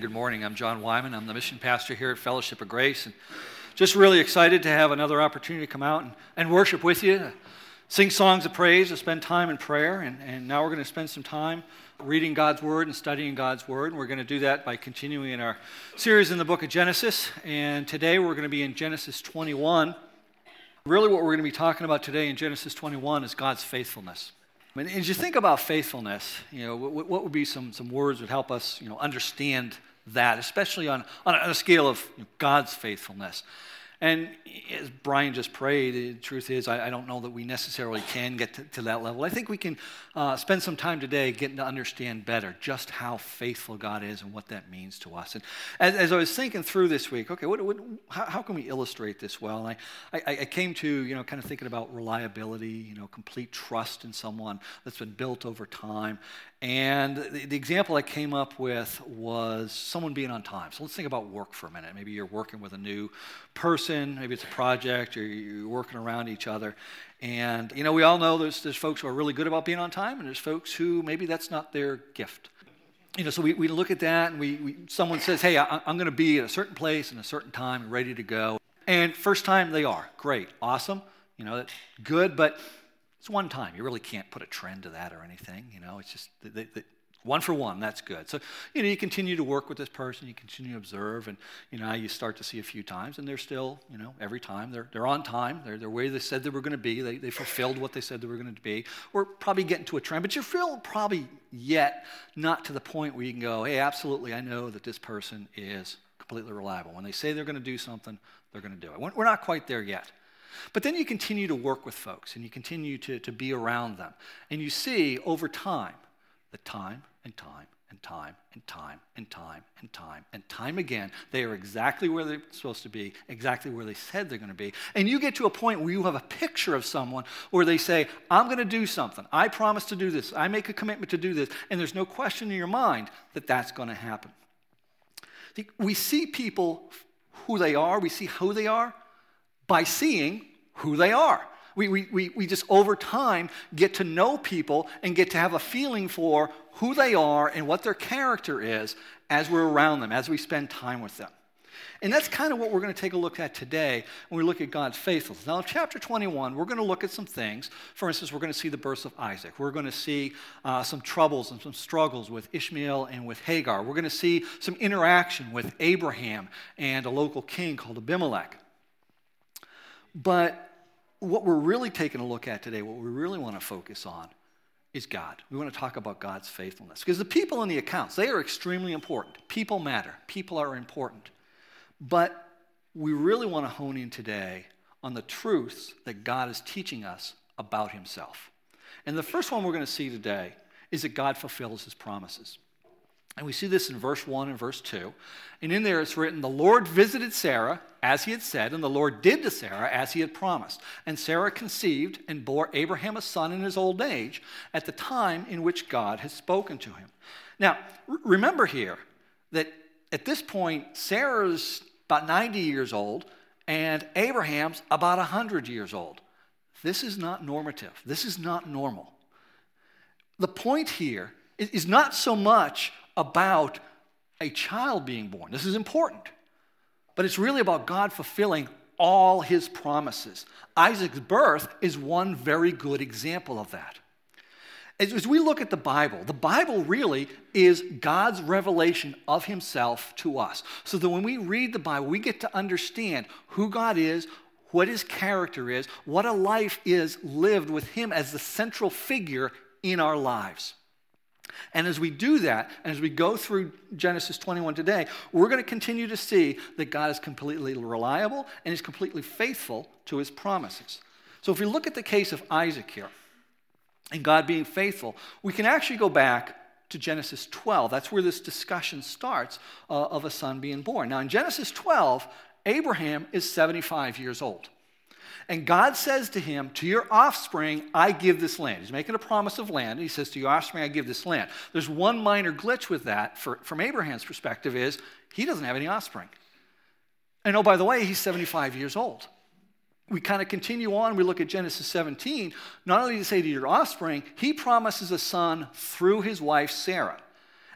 Good morning. I'm John Wyman. I'm the mission pastor here at Fellowship of Grace, and just really excited to have another opportunity to come out and worship with you, to sing songs of praise, to spend time in prayer, and now we're going to spend some time reading God's Word and studying God's Word, and we're going to do that by continuing in our series in the book of Genesis, and today we're going to be in Genesis 21. Really what we're going to be talking about today in Genesis 21 is God's faithfulness. I mean, as you think about faithfulness, you know, what would be some words that would help us, you know, understand that, especially on a scale of God's faithfulness. And as Brian just prayed, the truth is I don't know that we necessarily can get to that level. I think we can spend some time today getting to understand better just how faithful God is and what that means to us. And as I was thinking through this week, okay, how can we illustrate this well? And I came to, you know, kind of thinking about reliability, you know, complete trust in someone that's been built over time. And the example I came up with was someone being on time. So let's think about work for a minute. Maybe you're working with a new person, maybe it's a project, or you're working around each other. And, you know, we all know there's folks who are really good about being on time, and there's folks who maybe that's not their gift. You know, so we look at that, and someone says, hey, I'm going to be at a certain place and a certain time, ready to go. And first time they are. Great. Awesome. You know, that's good, but it's one time. You really can't put a trend to that or anything. You know, it's just the one for one. That's good. So, you know, you continue to work with this person. You continue to observe, and you know, you start to see a few times, and they're still, you know, every time they're on time. They're where they said they were going to be. They fulfilled what they said they were going to be. We're probably getting to a trend, but you're still probably yet not to the point where you can go, hey, absolutely, I know that this person is completely reliable. When they say they're going to do something, they're going to do it. We're not quite there yet. But then you continue to work with folks, and you continue to be around them. And you see over time, that time and time and time and time and time and time and time again, they are exactly where they're supposed to be, exactly where they said they're going to be. And you get to a point where you have a picture of someone where they say, I'm going to do something. I promise to do this. I make a commitment to do this. And there's no question in your mind that that's going to happen. We see people who they are. We see who they are by seeing who they are. We just over time get to know people and get to have a feeling for who they are and what their character is as we're around them, as we spend time with them. And that's kind of what we're going to take a look at today when we look at God's faithfulness. Now, in chapter 21, we're going to look at some things. For instance, we're going to see the birth of Isaac. We're going to see some troubles and some struggles with Ishmael and with Hagar. We're going to see some interaction with Abraham and a local king called Abimelech. But what we're really taking a look at today, what we really want to focus on, is God. We want to talk about God's faithfulness. Because the people in the accounts, they are extremely important. People matter. People are important. But we really want to hone in today on the truths that God is teaching us about himself. And the first one we're going to see today is that God fulfills his promises. And we see this in verse 1 and verse 2. And in there it's written, the Lord visited Sarah as he had said, and the Lord did to Sarah as he had promised. And Sarah conceived and bore Abraham a son in his old age at the time in which God had spoken to him. Now, remember here that at this point, Sarah's about 90 years old and Abraham's about 100 years old. This is not normative. This is not normal. The point here is not so much about a child being born. This is important. But it's really about God fulfilling all his promises. Isaac's birth is one very good example of that. As we look at the Bible really is God's revelation of himself to us. So that when we read the Bible, we get to understand who God is, what his character is, what a life is lived with him as the central figure in our lives. And as we do that, and as we go through Genesis 21 today, we're going to continue to see that God is completely reliable and is completely faithful to his promises. So if we look at the case of Isaac here, and God being faithful, we can actually go back to Genesis 12. That's where this discussion starts of a son being born. Now in Genesis 12, Abraham is 75 years old. And God says to him, to your offspring, I give this land. He's making a promise of land. He says, to your offspring, I give this land. There's one minor glitch with that from Abraham's perspective is he doesn't have any offspring. And oh, by the way, he's 75 years old. We kind of continue on. We look at Genesis 17. Not only does he say to your offspring, he promises a son through his wife, Sarah.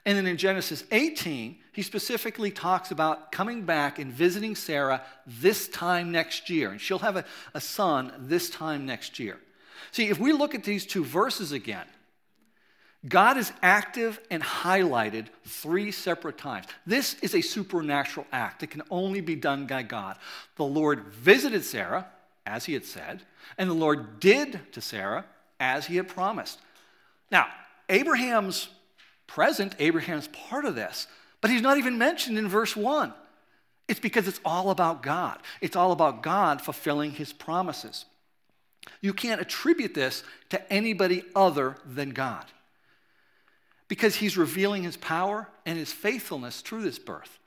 And then in Genesis 18, he specifically talks about coming back and visiting Sarah this time next year. And she'll have a son this time next year. See, if we look at these two verses again, God is active and highlighted three separate times. This is a supernatural act. It can only be done by God. The Lord visited Sarah, as he had said, and the Lord did to Sarah as he had promised. Now, Abraham's present, Abraham's part of this, but he's not even mentioned in verse 1. It's because it's all about God. It's all about God fulfilling his promises. You can't attribute this to anybody other than God, because he's revealing his power and his faithfulness through this birth,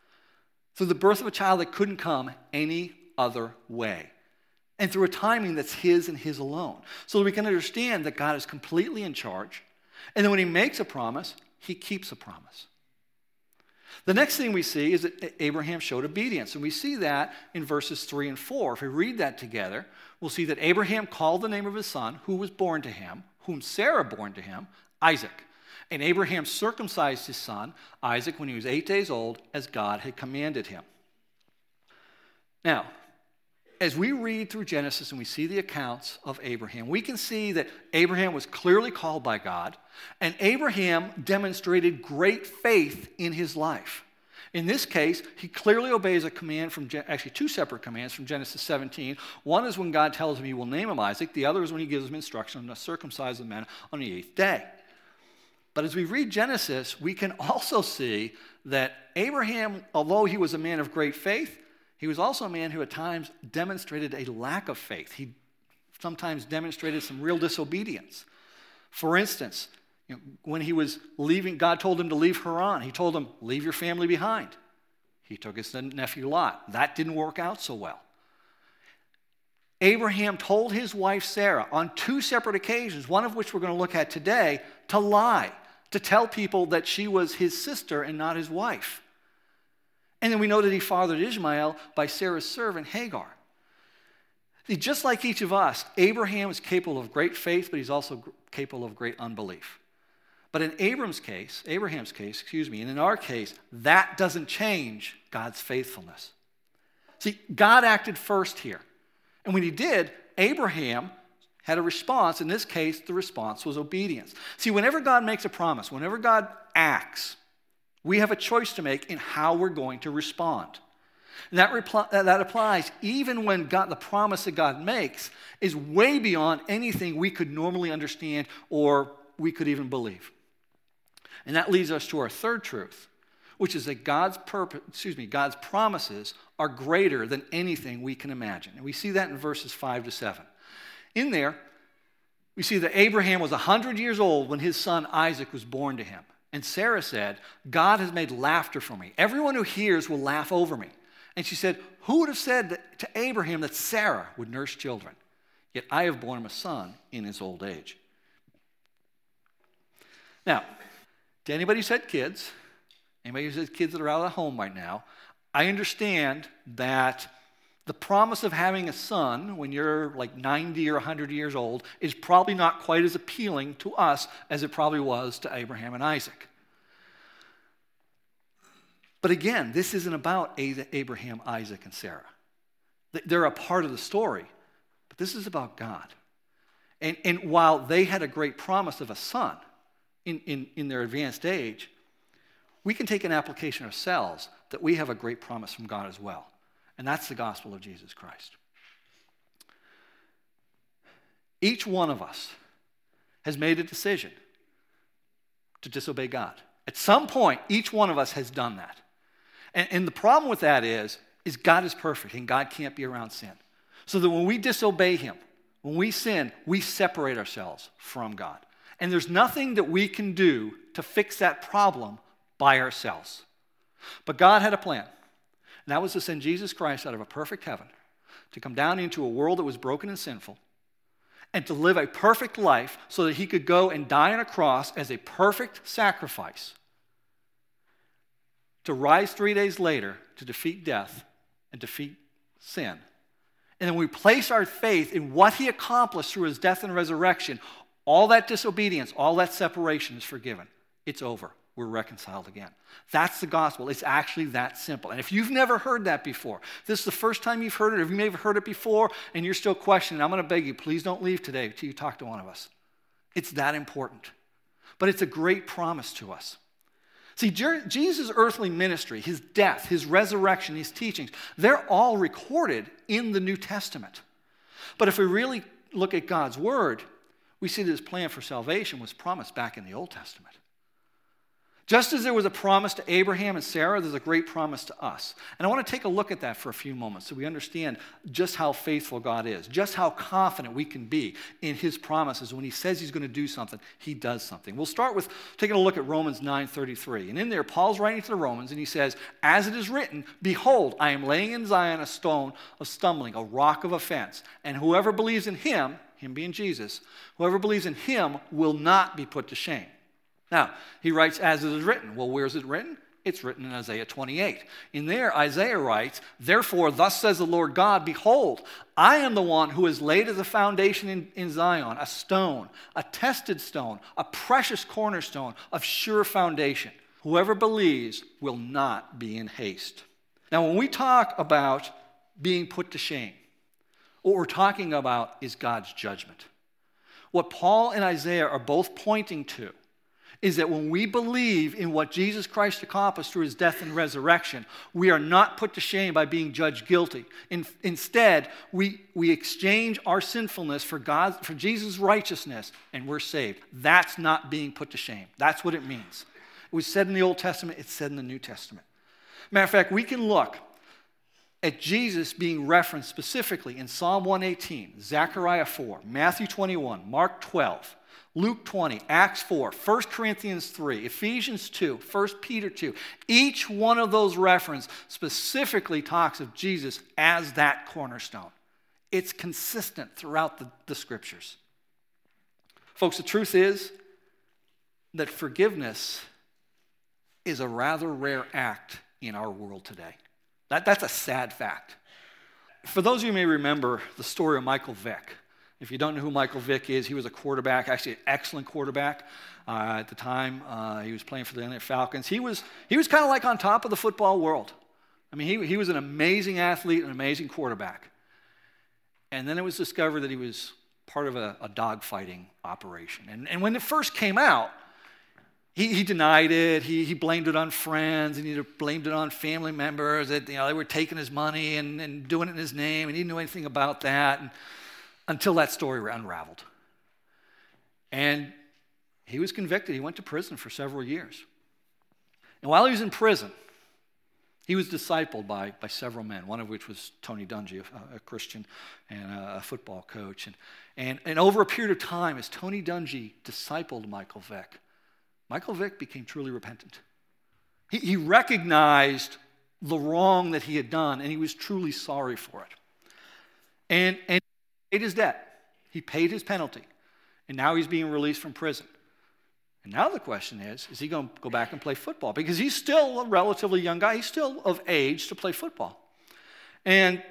through the birth of a child that couldn't come any other way, and through a timing that's his and his alone, so that we can understand that God is completely in charge, and then when he makes a promise, he keeps a promise. The next thing we see is that Abraham showed obedience, and we see that in verses 3 and 4. If we read that together, we'll see that Abraham called the name of his son, who was born to him, whom Sarah bore to him, Isaac. And Abraham circumcised his son, Isaac, when he was 8 days old, as God had commanded him. Now, as we read through Genesis and we see the accounts of Abraham, we can see that Abraham was clearly called by God, and Abraham demonstrated great faith in his life. In this case, he clearly obeys a command from, actually two separate commands from Genesis 17. One is when God tells him he will name him Isaac. The other is when he gives him instruction to circumcise the man on the eighth day. But as we read Genesis, we can also see that Abraham, although he was a man of great faith, he was also a man who at times demonstrated a lack of faith. He sometimes demonstrated some real disobedience. For instance, when he was leaving, God told him to leave Haran. He told him, leave your family behind. He took his nephew Lot. That didn't work out so well. Abraham told his wife Sarah on two separate occasions, one of which we're going to look at today, to lie, to tell people that she was his sister and not his wife. And then we know that he fathered Ishmael by Sarah's servant Hagar. See, just like each of us, Abraham is capable of great faith, but he's also capable of great unbelief. But in Abraham's case, and in our case, that doesn't change God's faithfulness. See, God acted first here. And when he did, Abraham had a response. In this case, the response was obedience. See, whenever God makes a promise, whenever God acts, we have a choice to make in how we're going to respond. And that applies even when the promise that God makes is way beyond anything we could normally understand or we could even believe. And that leads us to our third truth, which is that God's promises are greater than anything we can imagine. And we see that in verses 5 to 7. In there, we see that Abraham was 100 years old when his son Isaac was born to him. And Sarah said, God has made laughter for me. Everyone who hears will laugh over me. And she said, who would have said that, to Abraham, that Sarah would nurse children? Yet I have borne him a son in his old age. Now, to anybody who's had kids that are out of the home right now, I understand that the promise of having a son when you're like 90 or 100 years old is probably not quite as appealing to us as it probably was to Abraham and Isaac. But again, this isn't about Abraham, Isaac, and Sarah. They're a part of the story, but this is about God. And while they had a great promise of a son in their advanced age, we can take an application ourselves that we have a great promise from God as well. And that's the gospel of Jesus Christ. Each one of us has made a decision to disobey God. At some point, each one of us has done that. And the problem with that is God is perfect and God can't be around sin. So that when we disobey him, when we sin, we separate ourselves from God. And there's nothing that we can do to fix that problem by ourselves. But God had a plan, and that was to send Jesus Christ out of a perfect heaven to come down into a world that was broken and sinful and to live a perfect life so that he could go and die on a cross as a perfect sacrifice, to rise 3 days later to defeat death and defeat sin. And then we place our faith in what he accomplished through his death and resurrection. All that disobedience, all that separation is forgiven. It's over. we're reconciled again. That's the gospel. It's actually that simple. And if you've never heard that before, this is the first time you've heard it, or you may have heard it before, and you're still questioning, I'm going to beg you, please don't leave today until you talk to one of us. It's that important. But it's a great promise to us. See, Jesus' earthly ministry, his death, his resurrection, his teachings, they're all recorded in the New Testament. But if we really look at God's word, we see that his plan for salvation was promised back in the Old Testament. Just as there was a promise to Abraham and Sarah, there's a great promise to us. And I want to take a look at that for a few moments so we understand just how faithful God is, just how confident we can be in his promises. When he says he's going to do something, he does something. We'll start with taking a look at Romans 9:33. And in there, Paul's writing to the Romans, and he says, as it is written, behold, I am laying in Zion a stone of stumbling, a rock of offense. And whoever believes in him being Jesus, whoever believes in him will not be put to shame. Now, he writes, as it is written. Well, where is it written? It's written in Isaiah 28. In there, Isaiah writes, therefore, thus says the Lord God, behold, I am the one who has laid as a foundation in Zion a stone, a tested stone, a precious cornerstone of sure foundation. Whoever believes will not be in haste. Now, when we talk about being put to shame, what we're talking about is God's judgment. What Paul and Isaiah are both pointing to is that when we believe in what Jesus Christ accomplished through his death and resurrection, we are not put to shame by being judged guilty. Instead, we exchange our sinfulness for Jesus' righteousness, and we're saved. That's not being put to shame. That's what it means. It was said in the Old Testament. It's said in the New Testament. Matter of fact, we can look at Jesus being referenced specifically in Psalm 118, Zechariah 4, Matthew 21, Mark 12, Luke 20, Acts 4, 1 Corinthians 3, Ephesians 2, 1 Peter 2. Each one of those references specifically talks of Jesus as that cornerstone. It's consistent throughout the scriptures. Folks, the truth is that forgiveness is a rather rare act in our world today. That's a sad fact. For those of you who may remember the story of Michael Vick. If you don't know who Michael Vick is, he was a quarterback, actually an excellent quarterback at the time. He was playing for the Atlanta Falcons. He was kind of like on top of the football world. I mean, he was an amazing athlete, an amazing quarterback. And then it was discovered that he was part of a dogfighting operation. And when it first came out, he denied it. He blamed it on friends, and he blamed it on family members that they were taking his money and doing it in his name, and he didn't know anything about that. And, until that story unraveled. And he was convicted. He went to prison for several years. And while he was in prison, he was discipled by several men, one of which was Tony Dungy, a Christian and a football coach. And over a period of time, as Tony Dungy discipled Michael Vick became truly repentant. He recognized the wrong that he had done, and he was truly sorry for it. And he paid his debt. He paid his penalty. And now he's being released from prison. And now the question is he going to go back and play football? Because he's still a relatively young guy. He's still of age to play football. And,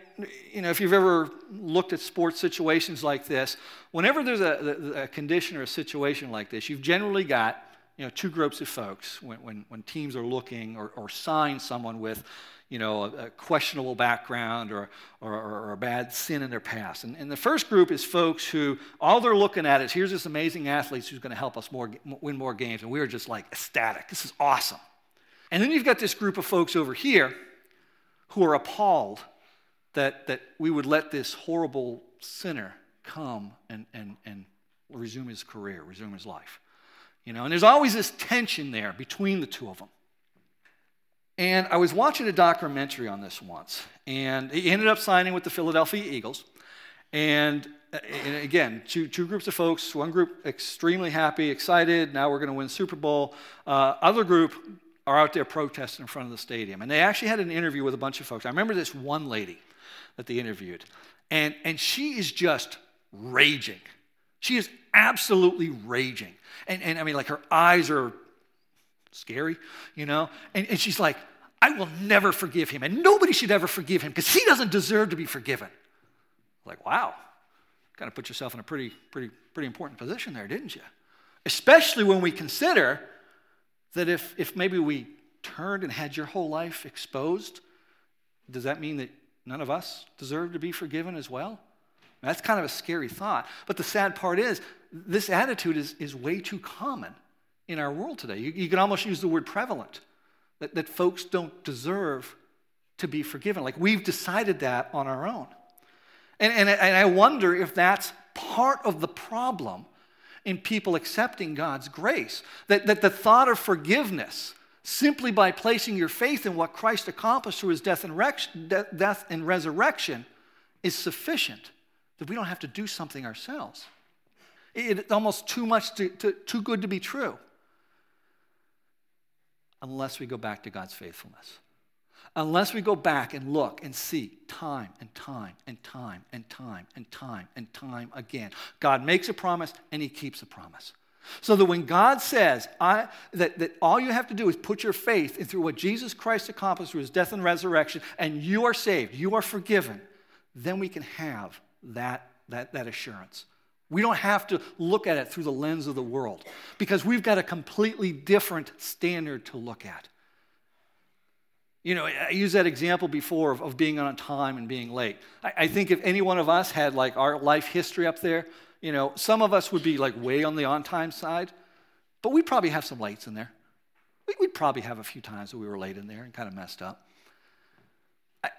you know, if you've ever looked at sports situations like this, whenever there's a condition or a situation like this, you've generally got, you know, two groups of folks when teams are looking or sign someone with, you know, a questionable background or a bad sin in their past. And the first group is folks who, all they're looking at is, here's this amazing athlete who's going to help us win more games, and we're just like ecstatic. This is awesome. And then you've got this group of folks over here who are appalled that we would let this horrible sinner come and resume his career, resume his life. You know, and there's always this tension there between the two of them. And I was watching a documentary on this once, and he ended up signing with the Philadelphia Eagles. And again, two groups of folks. One group extremely happy, excited, now we're going to win Super Bowl. Other group are out there protesting in front of the stadium. And they actually had an interview with a bunch of folks. I remember this one lady that they interviewed, and she is just raging. She is absolutely raging. And I mean, like, her eyes are scary, you know? And she's like, I will never forgive him, and nobody should ever forgive him because he doesn't deserve to be forgiven. Like, wow, kind of put yourself in a pretty important position there, didn't you? Especially when we consider That if maybe we turned and had your whole life exposed, does that mean that none of us deserve to be forgiven as well? That's kind of a scary thought. But the sad part is, this attitude is way too common in our world today. You can almost use the word prevalent, that folks don't deserve to be forgiven. Like we've decided that on our own. And I wonder if that's part of the problem in people accepting God's grace, that the thought of forgiveness simply by placing your faith in what Christ accomplished through his death and resurrection is sufficient, that we don't have to do something ourselves. It's almost too much, too good to be true, unless we go back to God's faithfulness. Unless we go back and look and see time and time and time and time and time and time again. God makes a promise and he keeps a promise. So that when God says that all you have to do is put your faith in through what Jesus Christ accomplished through his death and resurrection, and you are saved, you are forgiven, then we can have that assurance. We don't have to look at it through the lens of the world because we've got a completely different standard to look at. You know, I used that example before of being on time and being late. I think if any one of us had like our life history up there, you know, some of us would be like way on the on-time side, but we'd probably have some lates in there. We'd probably have a few times that we were late in there and kind of messed up.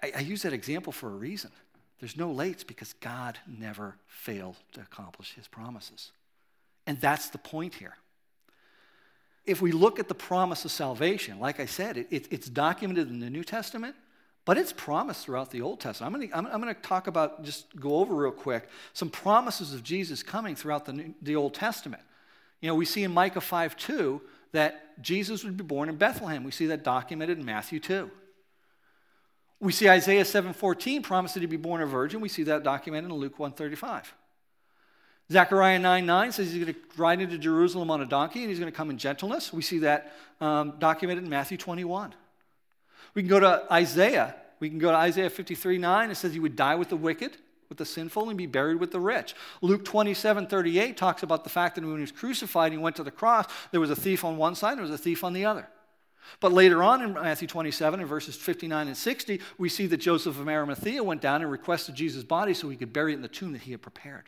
I use that example for a reason. There's no lates because God never failed to accomplish his promises. And that's the point here. If we look at the promise of salvation, like I said, it's documented in the New Testament, but it's promised throughout the Old Testament. I'm going to talk about, just go over real quick, some promises of Jesus coming throughout the Old Testament. You know, we see in Micah 5:2 that Jesus would be born in Bethlehem. We see that documented in Matthew 2. We see Isaiah 7:14 promised that he'd be born a virgin. We see that documented in Luke 1:35. Zechariah 9:9 says he's going to ride into Jerusalem on a donkey and he's going to come in gentleness. We see that documented in Matthew 21. We can go to Isaiah. We can go to Isaiah 53:9. It says he would die with the wicked, with the sinful, and be buried with the rich. Luke 27:38 talks about the fact that when he was crucified, he went to the cross. There was a thief on one side, there was a thief on the other. But later on in Matthew 27, in verses 59 and 60, we see that Joseph of Arimathea went down and requested Jesus' body so he could bury it in the tomb that he had prepared.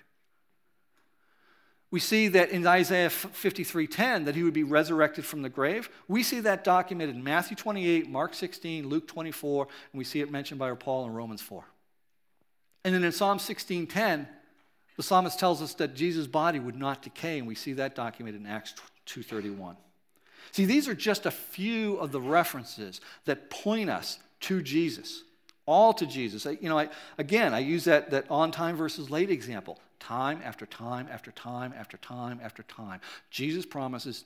We see that in Isaiah 53:10 that he would be resurrected from the grave. We see that documented in Matthew 28, Mark 16, Luke 24, and we see it mentioned by Paul in Romans 4. And then in Psalm 16:10, the psalmist tells us that Jesus' body would not decay, and we see that documented in Acts 2:31. See, these are just a few of the references that point us to Jesus, all to Jesus. You know, I use that on-time versus late example. Time after time after time after time after time. God promises,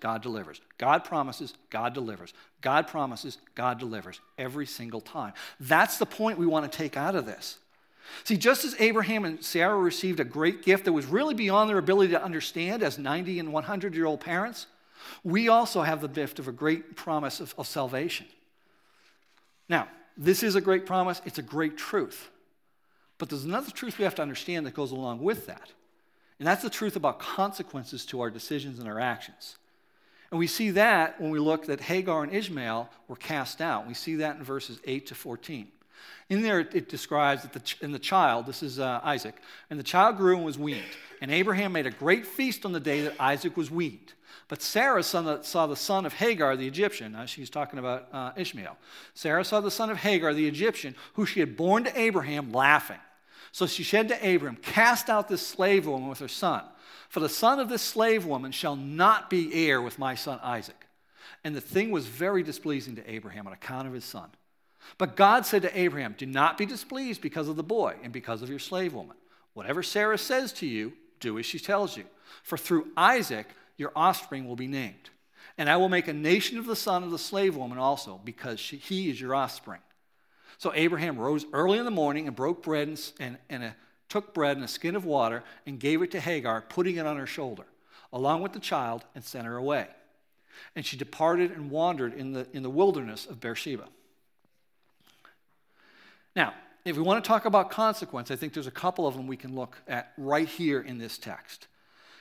God delivers. God promises, God delivers. God promises, God delivers every single time. That's the point we want to take out of this. See, just as Abraham and Sarah received a great gift that was really beyond their ability to understand as 90 and 100-year-old parents, we also have the gift of a great promise of salvation. Now, this is a great promise. It's a great truth. But there's another truth we have to understand that goes along with that. And that's the truth about consequences to our decisions and our actions. And we see that when we look that Hagar and Ishmael were cast out. We see that in verses 8 to 14. In there it describes that the child, this is Isaac, and the child grew and was weaned. And Abraham made a great feast on the day that Isaac was weaned. But Sarah saw the son of Hagar, the Egyptian. Now she's talking about Ishmael. Sarah saw the son of Hagar, the Egyptian, who she had borne to Abraham, laughing. So she said to Abram, cast out this slave woman with her son, for the son of this slave woman shall not be heir with my son Isaac. And the thing was very displeasing to Abraham on account of his son. But God said to Abraham, do not be displeased because of the boy and because of your slave woman. Whatever Sarah says to you, do as she tells you. For through Isaac your offspring will be named. And I will make a nation of the son of the slave woman also, because he is your offspring. So Abraham rose early in the morning and broke bread and took bread and a skin of water and gave it to Hagar, putting it on her shoulder, along with the child, and sent her away. And she departed and wandered in the wilderness of Beersheba. Now, if we want to talk about consequence, I think there's a couple of them we can look at right here in this text.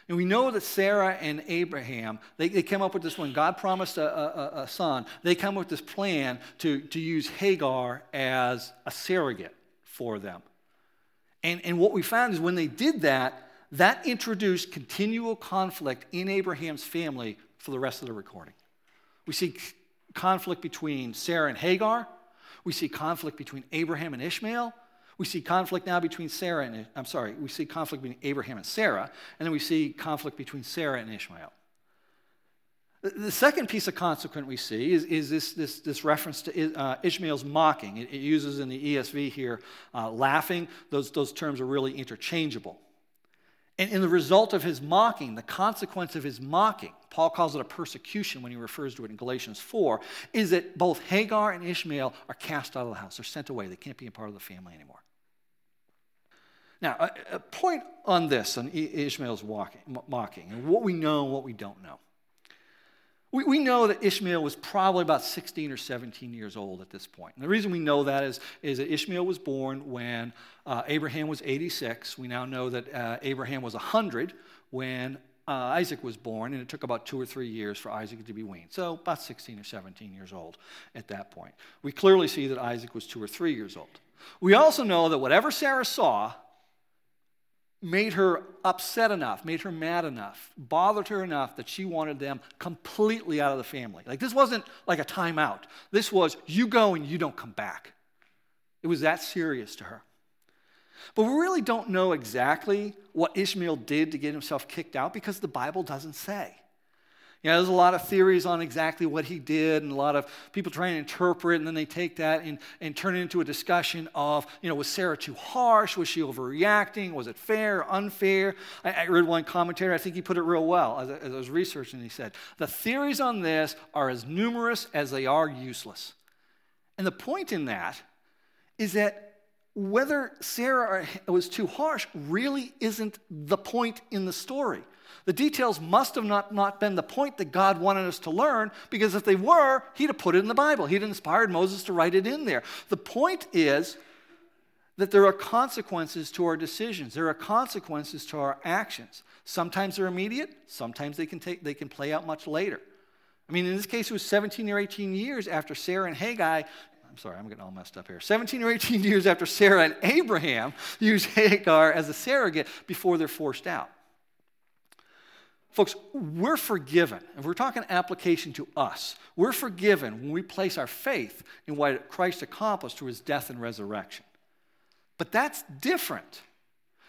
And we know that Sarah and Abraham, they came up with this when God promised a son. They come up with this plan to use Hagar as a surrogate for them. And what we found is when they did that, that introduced continual conflict in Abraham's family for the rest of the recording. We see conflict between Sarah and Hagar. We see conflict between Abraham and Ishmael. We see conflict now between we see conflict between Abraham and Sarah, and then we see conflict between Sarah and Ishmael. The second piece of consequence we see is this reference to Ishmael's mocking. It uses in the ESV here, laughing. Those terms are really interchangeable. And in the result of his mocking, the consequence of his mocking, Paul calls it a persecution when he refers to it in Galatians 4, is that both Hagar and Ishmael are cast out of the house. They're sent away. They can't be a part of the family anymore. Now, a point on this, on Ishmael's mocking, and what we know and what we don't know. We know that Ishmael was probably about 16 or 17 years old at this point. And the reason we know that is that Ishmael was born when Abraham was 86. We now know that Abraham was 100 when Isaac was born, and it took about 2 or 3 years for Isaac to be weaned. So about 16 or 17 years old at that point. We clearly see that Isaac was 2 or 3 years old. We also know that whatever Sarah saw made her upset enough, made her mad enough, bothered her enough that she wanted them completely out of the family. Like, this wasn't like a timeout. This was, you go and you don't come back. It was that serious to her. But we really don't know exactly what Ishmael did to get himself kicked out because the Bible doesn't say. You know, there's a lot of theories on exactly what he did, and a lot of people trying to interpret, and then they take that and turn it into a discussion of, you know, was Sarah too harsh? Was she overreacting? Was it fair or unfair? I read one commentary. I think he put it real well as I was researching. He said, the theories on this are as numerous as they are useless. And the point in that is that whether Sarah was too harsh really isn't the point in the story. The details must have not been the point that God wanted us to learn, because if they were, he'd have put it in the Bible. He'd inspired Moses to write it in there. The point is that there are consequences to our decisions. There are consequences to our actions. Sometimes they're immediate. Sometimes they can play out much later. I mean, in this case, it was 17 or 18 years after Sarah and Hagar. I'm sorry, I'm getting all messed up here. 17 or 18 years after Sarah and Abraham used Hagar as a surrogate before they're forced out. Folks, we're forgiven. If we're talking application to us, we're forgiven when we place our faith in what Christ accomplished through his death and resurrection. But that's different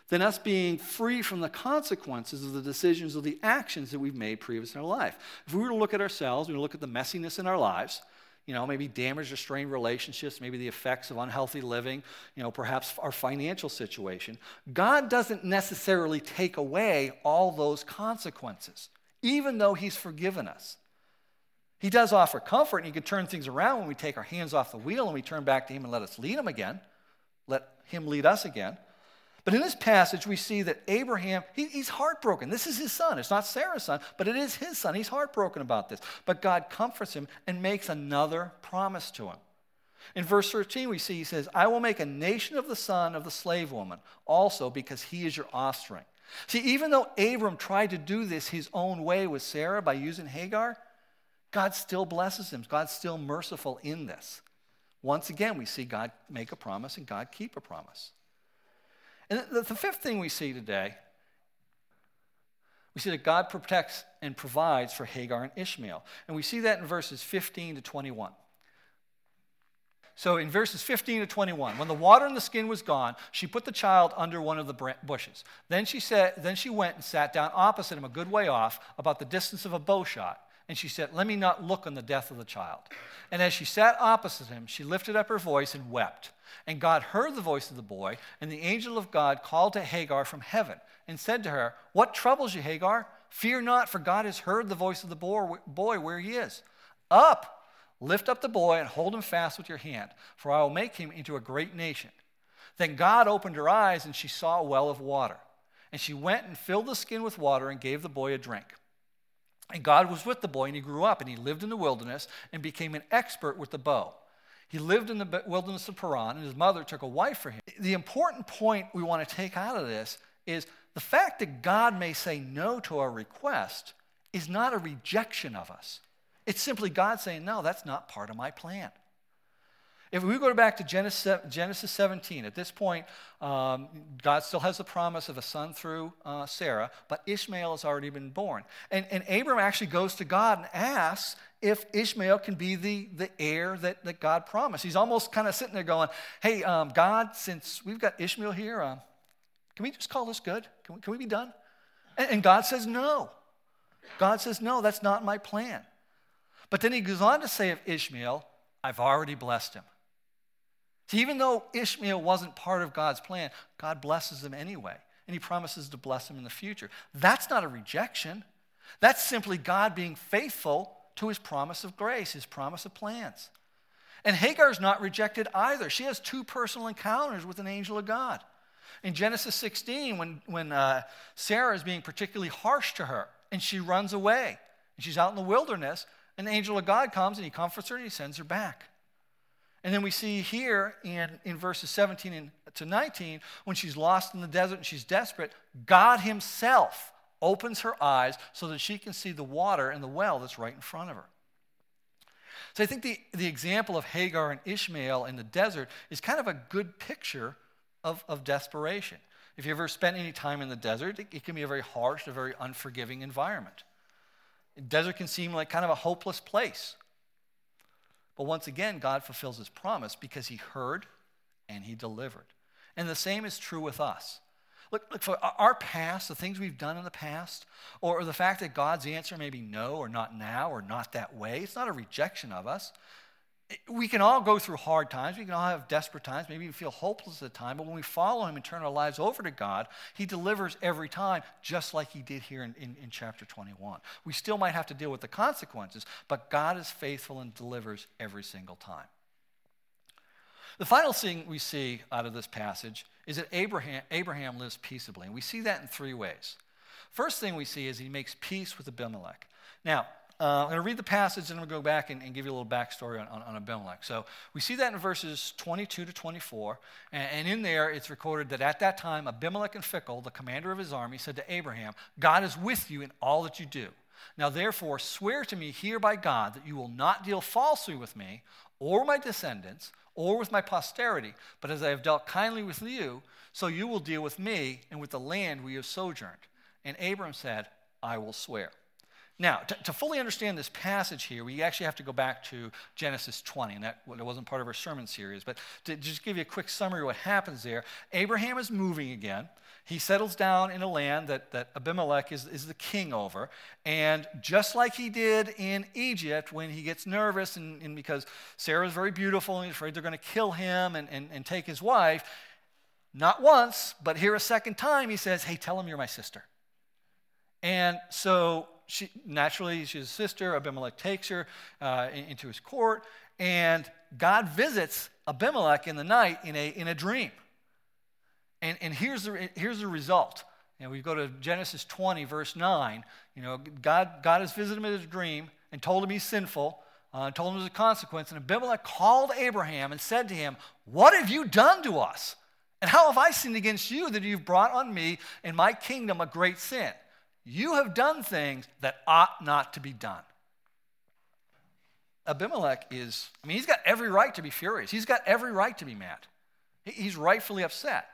than us being free from the consequences of the decisions or the actions that we've made previous in our life. If we were to look at ourselves, we look at the messiness in our lives, you know, maybe damaged or strained relationships, maybe the effects of unhealthy living, you know, perhaps our financial situation. God doesn't necessarily take away all those consequences, even though he's forgiven us. He does offer comfort, and he can turn things around when we take our hands off the wheel and we turn back to him and let him lead us again. But in this passage, we see that Abraham, he's heartbroken. This is his son. It's not Sarah's son, but it is his son. He's heartbroken about this. But God comforts him and makes another promise to him. In verse 13, we see he says, I will make a nation of the son of the slave woman also, because he is your offspring. See, even though Abram tried to do this his own way with Sarah by using Hagar, God still blesses him. God's still merciful in this. Once again, we see God make a promise and God keep a promise. And the fifth thing we see today, we see that God protects and provides for Hagar and Ishmael. And we see that in verses 15 to 21. So in verses 15 to 21, when the water in the skin was gone, she put the child under one of the bushes. Then she went and sat down opposite him a good way off, about the distance of a bow shot. And she said, let me not look on the death of the child. And as she sat opposite him, she lifted up her voice and wept. And God heard the voice of the boy, and the angel of God called to Hagar from heaven and said to her, what troubles you, Hagar? Fear not, for God has heard the voice of the boy where he is. Up, lift up the boy and hold him fast with your hand, for I will make him into a great nation. Then God opened her eyes, and she saw a well of water. And she went and filled the skin with water and gave the boy a drink. And God was with the boy, and he grew up, and he lived in the wilderness and became an expert with the bow. He lived in the wilderness of Paran, and his mother took a wife for him. The important point we want to take out of this is the fact that God may say no to our request is not a rejection of us. It's simply God saying, no, that's not part of my plan. If we go back to Genesis 17, at this point, God still has the promise of a son through Sarah, but Ishmael has already been born. And Abram actually goes to God and asks if Ishmael can be the heir that God promised. He's almost kind of sitting there going, hey, God, since we've got Ishmael here, can we just call this good? Can we be done? And God says no. God says, no, that's not my plan. But then he goes on to say of Ishmael, I've already blessed him. See, even though Ishmael wasn't part of God's plan, God blesses him anyway, and he promises to bless him in the future. That's not a rejection. That's simply God being faithful to his promise of grace, his promise of plans. And Hagar's not rejected either. She has two personal encounters with an angel of God. In Genesis 16, when Sarah is being particularly harsh to her, and she runs away, and she's out in the wilderness, an angel of God comes and he comforts her and he sends her back. And then we see here in verses 17 to 19, when she's lost in the desert and she's desperate, God himself opens her eyes so that she can see the water and the well that's right in front of her. So I think the example of Hagar and Ishmael in the desert is kind of a good picture of desperation. If you ever spent any time in the desert, it can be a very harsh, a very unforgiving environment. The desert can seem like kind of a hopeless place. But once again, God fulfills his promise because he heard and he delivered. And the same is true with us. Look, for our past, the things we've done in the past, or the fact that God's answer may be no or not now or not that way, it's not a rejection of us. We can all go through hard times. We can all have desperate times. Maybe we feel hopeless at the time. But when we follow him and turn our lives over to God, he delivers every time, just like he did here in chapter 21. We still might have to deal with the consequences, but God is faithful and delivers every single time. The final thing we see out of this passage is that Abraham lives peaceably. And we see that in three ways. First thing we see is he makes peace with Abimelech. Now, I'm going to read the passage, and I'm going to go back and give you a little backstory on Abimelech. So we see that in verses 22 to 24, and in there it's recorded that at that time Abimelech and Phicol, the commander of his army, said to Abraham, God is with you in all that you do. Now therefore swear to me here by God that you will not deal falsely with me or my descendants or with my posterity, but as I have dealt kindly with you, so you will deal with me and with the land we have sojourned. And Abram said, I will swear. Now, to fully understand this passage here, we actually have to go back to Genesis 20, and that wasn't part of our sermon series, but to just give you a quick summary of what happens there, Abraham is moving again. He settles down in a land that Abimelech is the king over, and just like he did in Egypt, when he gets nervous, and because Sarah is very beautiful, and he's afraid they're going to kill him and take his wife, not once, but here a second time, he says, hey, tell him you're my sister. And so she's a sister. Abimelech takes her into his court, and God visits Abimelech in the night in a dream. And here's the result. And we go to Genesis 20, verse 9. You know, God has visited him in his dream and told him he's sinful, told him there's a consequence. And Abimelech called Abraham and said to him, "What have you done to us? And how have I sinned against you that you've brought on me and my kingdom a great sin? You have done things that ought not to be done." Abimelech he's got every right to be furious. He's got every right to be mad. He's rightfully upset.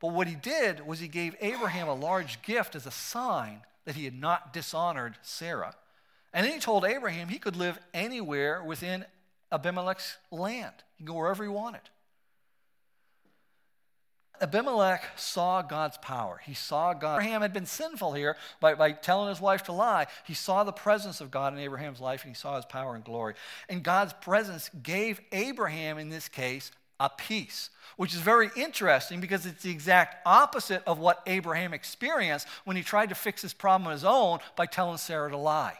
But what he did was he gave Abraham a large gift as a sign that he had not dishonored Sarah. And then he told Abraham he could live anywhere within Abimelech's land. He could go wherever he wanted. Abimelech saw God's power. He saw God. Abraham had been sinful here by telling his wife to lie. He saw the presence of God in Abraham's life, and he saw his power and glory. And God's presence gave Abraham, in this case, a peace, which is very interesting because it's the exact opposite of what Abraham experienced when he tried to fix his problem on his own by telling Sarah to lie.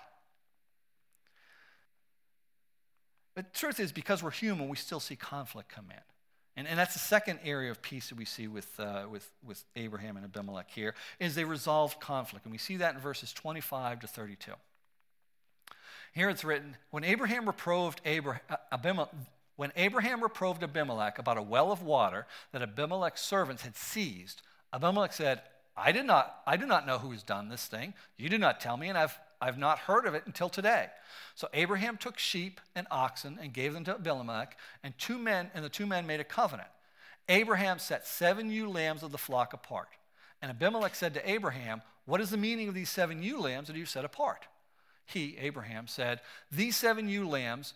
But the truth is, because we're human, we still see conflict come in. And that's the second area of peace that we see with Abraham and Abimelech here, is they resolved conflict. And we see that in verses 25 to 32. Here it's written, when Abraham reproved Abimelech about a well of water that Abimelech's servants had seized, Abimelech said, I do not know who's done this thing. You do not tell me, and I've not heard of it until today. So Abraham took sheep and oxen and gave them to Abimelech and two men, and the two men made a covenant. Abraham set 7 ewe lambs of the flock apart. And Abimelech said to Abraham, what is the meaning of these 7 ewe lambs that you've set apart? He, Abraham, said, these 7 ewe lambs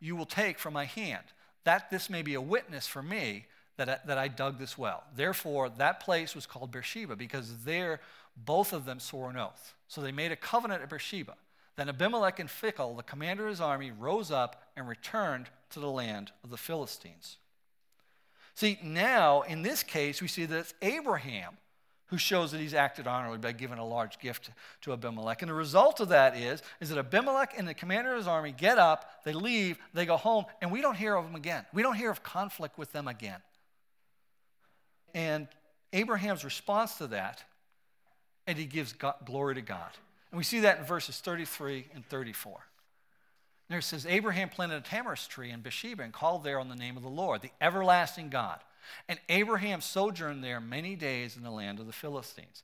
you will take from my hand, that this may be a witness for me that I dug this well. Therefore, that place was called Beersheba, because there both of them swore an oath. So they made a covenant at Beersheba. Then Abimelech and Phicol, the commander of his army, rose up and returned to the land of the Philistines. See, now, in this case, we see that it's Abraham who shows that he's acted honorably by giving a large gift to Abimelech. And the result of that is that Abimelech and the commander of his army get up, they leave, they go home, and we don't hear of them again. We don't hear of conflict with them again. And Abraham's response to that, and he gives God, glory to God. And we see that in verses 33 and 34. There it says, Abraham planted a tamarisk tree in Beersheba and called there on the name of the Lord, the everlasting God. And Abraham sojourned there many days in the land of the Philistines.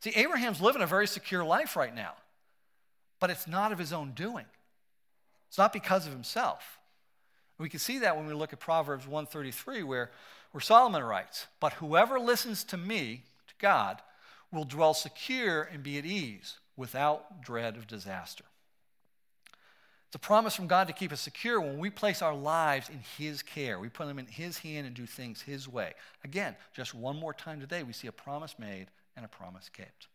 See, Abraham's living a very secure life right now, but it's not of his own doing. It's not because of himself. We can see that when we look at Proverbs 1:33, where Solomon writes, but whoever listens to me, to God, will dwell secure and be at ease without dread of disaster. It's a promise from God to keep us secure when we place our lives in his care. We put them in his hand and do things his way. Again, just one more time today, we see a promise made and a promise kept.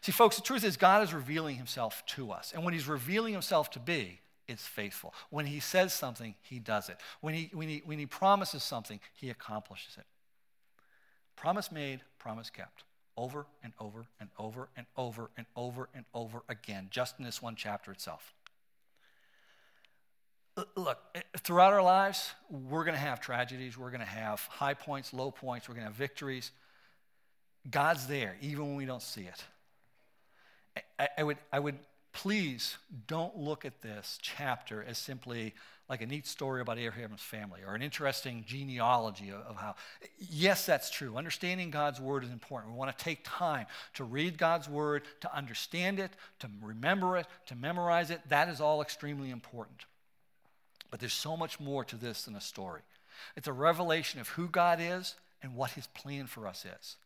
See, folks, the truth is God is revealing himself to us. And when he's revealing himself to be, it's faithful. When he says something, he does it. When he promises something, he accomplishes it. Promise made, promise kept. Over and over and over and over and over and over again, just in this one chapter itself. Look, throughout our lives, we're going to have tragedies. We're going to have high points, low points. We're going to have victories. God's there, even when we don't see it. I would please don't look at this chapter as simply like a neat story about Abraham's family or an interesting genealogy of how. Yes, that's true. Understanding God's word is important. We want to take time to read God's word, to understand it, to remember it, to memorize it. That is all extremely important. But there's so much more to this than a story. It's a revelation of who God is and what his plan for us is.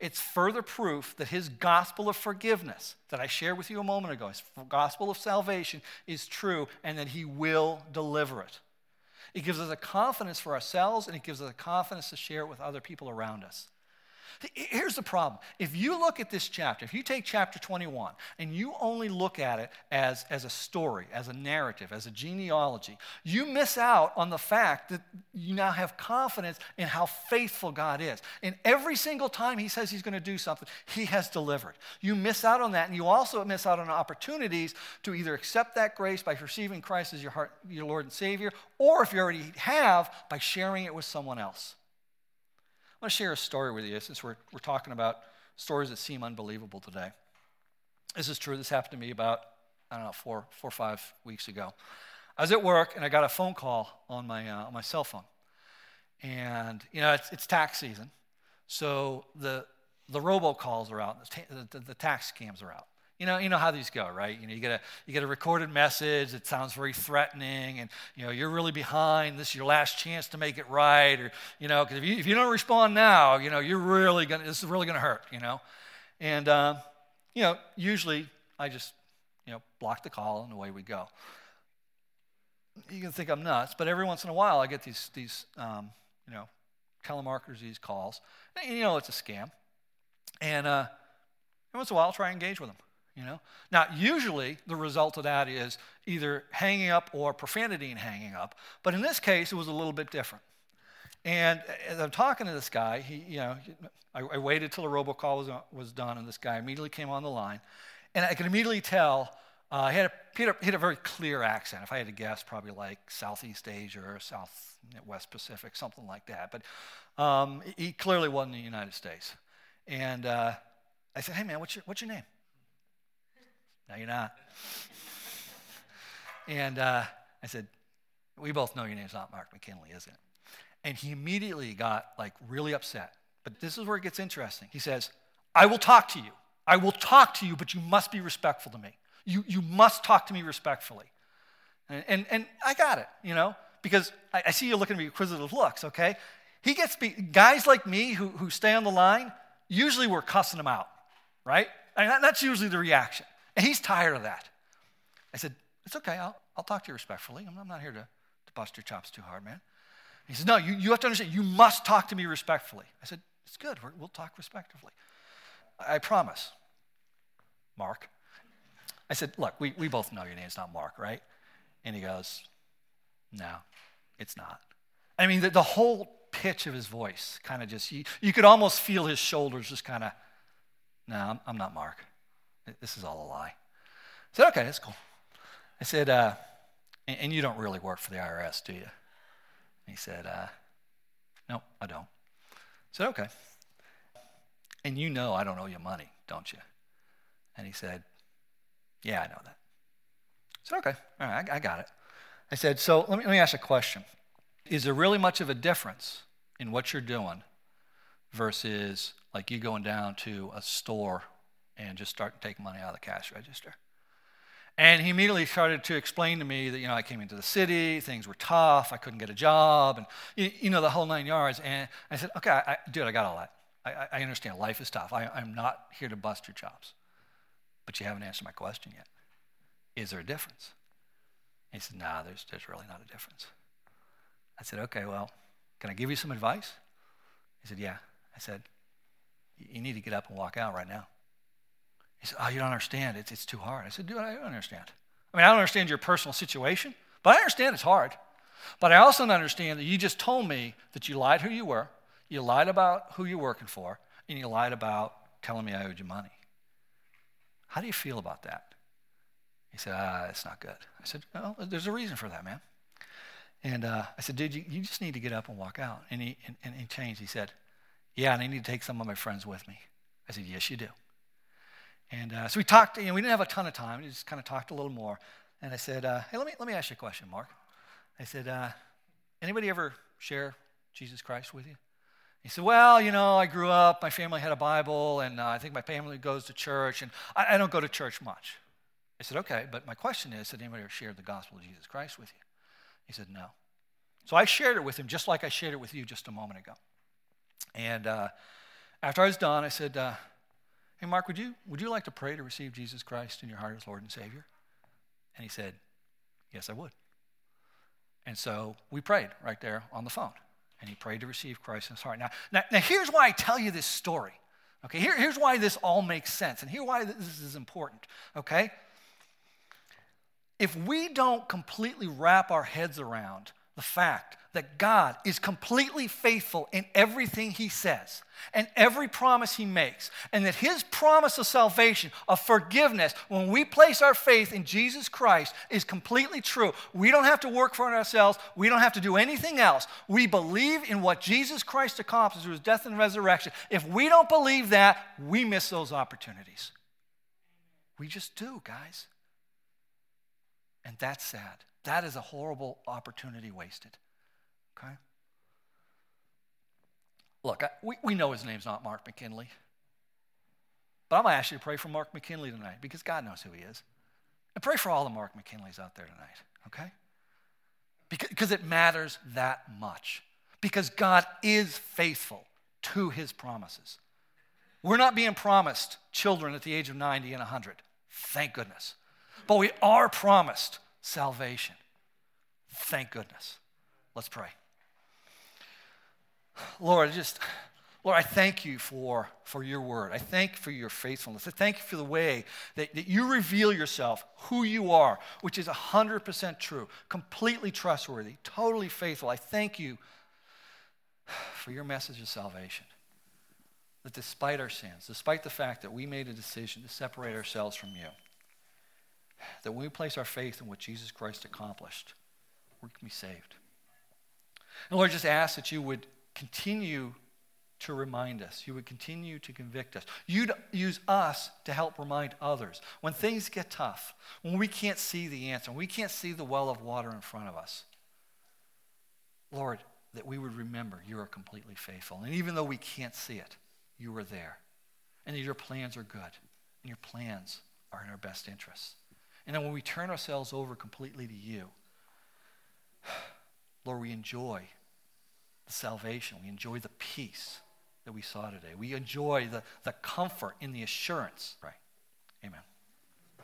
It's further proof that his gospel of forgiveness that I shared with you a moment ago, his gospel of salvation, is true and that he will deliver it. It gives us a confidence for ourselves, and it gives us a confidence to share it with other people around us. Here's the problem. If you look at this chapter, if you take chapter 21 and you only look at it as a story, as a narrative, as a genealogy, you miss out on the fact that you now have confidence in how faithful God is. And every single time he says he's going to do something, he has delivered. You miss out on that, and you also miss out on opportunities to either accept that grace by receiving Christ as your Lord and Savior, or if you already have, by sharing it with someone else. I'm going to share a story with you, since we're talking about stories that seem unbelievable today. This is true. This happened to me about, I don't know, four or 5 weeks ago. I was at work, and I got a phone call on my cell phone. And, you know, it's tax season, so the robocalls are out, the tax scams are out. You know how these go, right? You know, you get a recorded message that sounds very threatening, and you know you're really behind. This is your last chance to make it right, or you know, because if you don't respond now, you know you're really gonna. This is really gonna hurt, you know. And you know, usually I just block the call and away we go. You can think I'm nuts, but every once in a while I get these telemarketers, these calls. And, you know, it's a scam, and every once in a while I'll try and engage with them. You know, now usually the result of that is either hanging up or profanity and hanging up. But in this case, it was a little bit different. And as I'm talking to this guy, I waited till the robocall was done, and this guy immediately came on the line, and I could immediately tell he had a very clear accent. If I had to guess, probably like Southeast Asia or Southwest Pacific, something like that. But he clearly wasn't in the United States. And I said, "Hey man, what's your name?" No, you're not. And I said, "We both know your name's not Mark McKinley, is it?" And he immediately got, like, really upset. But this is where it gets interesting. He says, I will talk to you. I will talk to you, but you must be respectful to me. You must talk to me respectfully. And I got it, you know, because I see you looking at me inquisitive looks, okay? He gets, guys like me who stay on the line, usually we're cussing them out, right? I mean, that's usually the reaction. And he's tired of that. I said, it's okay, I'll talk to you respectfully. I'm not here to bust your chops too hard, man. He says, no, you have to understand, you must talk to me respectfully. I said, it's good, we'll talk respectfully. I promise, Mark. I said, look, we both know your name's not Mark, right? And he goes, no, it's not. I mean, the whole pitch of his voice kind of just, you could almost feel his shoulders just kind of, no, I'm not Mark. This is all a lie. I said, okay, that's cool. I said, and you don't really work for the IRS, do you? And he said, no, I don't. I said, okay. And you know I don't owe you money, don't you? And he said, yeah, I know that. I said, okay, all right, I got it. I said, so let me ask you a question. Is there really much of a difference in what you're doing versus like you going down to a store and just start taking money out of the cash register? And he immediately started to explain to me that, you know, I came into the city, things were tough, I couldn't get a job, and, you know, the whole 9 yards. And I said, okay, dude, I got all that. I understand life is tough. I'm not here to bust your chops. But you haven't answered my question yet. Is there a difference? And he said, nah, there's really not a difference. I said, okay, well, can I give you some advice? He said, yeah. I said, you need to get up and walk out right now. He said, oh, you don't understand. It's too hard. I said, dude, I don't understand. I mean, I don't understand your personal situation, but I understand it's hard. But I also understand that you just told me that you lied who you were, you lied about who you're working for, and you lied about telling me I owed you money. How do you feel about that? He said, it's not good. I said, well, there's a reason for that, man. And I said, dude, you just need to get up and walk out. And he changed. He said, yeah, and I need to take some of my friends with me. I said, yes, you do. And so we talked, you know, we didn't have a ton of time. We just kind of talked a little more. And I said, hey, let me ask you a question, Mark. I said, anybody ever share Jesus Christ with you? He said, well, you know, I grew up, my family had a Bible, and I think my family goes to church, and I don't go to church much. I said, okay, but my question is, did anybody ever share the gospel of Jesus Christ with you? He said, no. So I shared it with him just like I shared it with you just a moment ago. And after I was done, I said, hey, Mark, would you like to pray to receive Jesus Christ in your heart as Lord and Savior? And he said, yes, I would. And so we prayed right there on the phone. And he prayed to receive Christ in his heart. Now here's why I tell you this story. Okay, here's why this all makes sense. And here's why this is important, okay? If we don't completely wrap our heads around the fact that God is completely faithful in everything he says and every promise he makes, and that his promise of salvation, of forgiveness, when we place our faith in Jesus Christ, is completely true. We don't have to work for it ourselves. We don't have to do anything else. We believe in what Jesus Christ accomplished through his death and resurrection. If we don't believe that, we miss those opportunities. We just do, guys. And that's sad. That is a horrible opportunity wasted, okay? Look, we know his name's not Mark McKinley, but I'm going to ask you to pray for Mark McKinley tonight because God knows who he is. And pray for all the Mark McKinleys out there tonight, okay? Because it matters that much. Because God is faithful to his promises. We're not being promised children at the age of 90 and 100. Thank goodness. But we are promised salvation. Thank goodness. Let's pray. Lord, I thank you for your word. I thank you for your faithfulness. I thank you for the way that you reveal yourself, who you are, which is 100% true, completely trustworthy, totally faithful. I thank you for your message of salvation. That despite our sins, despite the fact that we made a decision to separate ourselves from you, that when we place our faith in what Jesus Christ accomplished, we can be saved. And Lord, I just ask that you would continue to remind us. You would continue to convict us. You'd use us to help remind others. When things get tough, when we can't see the answer, when we can't see the well of water in front of us, Lord, that we would remember you are completely faithful. And even though we can't see it, you are there. and that your plans are good, and your plans are in our best interests. And then when we turn ourselves over completely to you, Lord, we enjoy the salvation. We enjoy the peace that we saw today. We enjoy the comfort and the assurance. Right. Amen.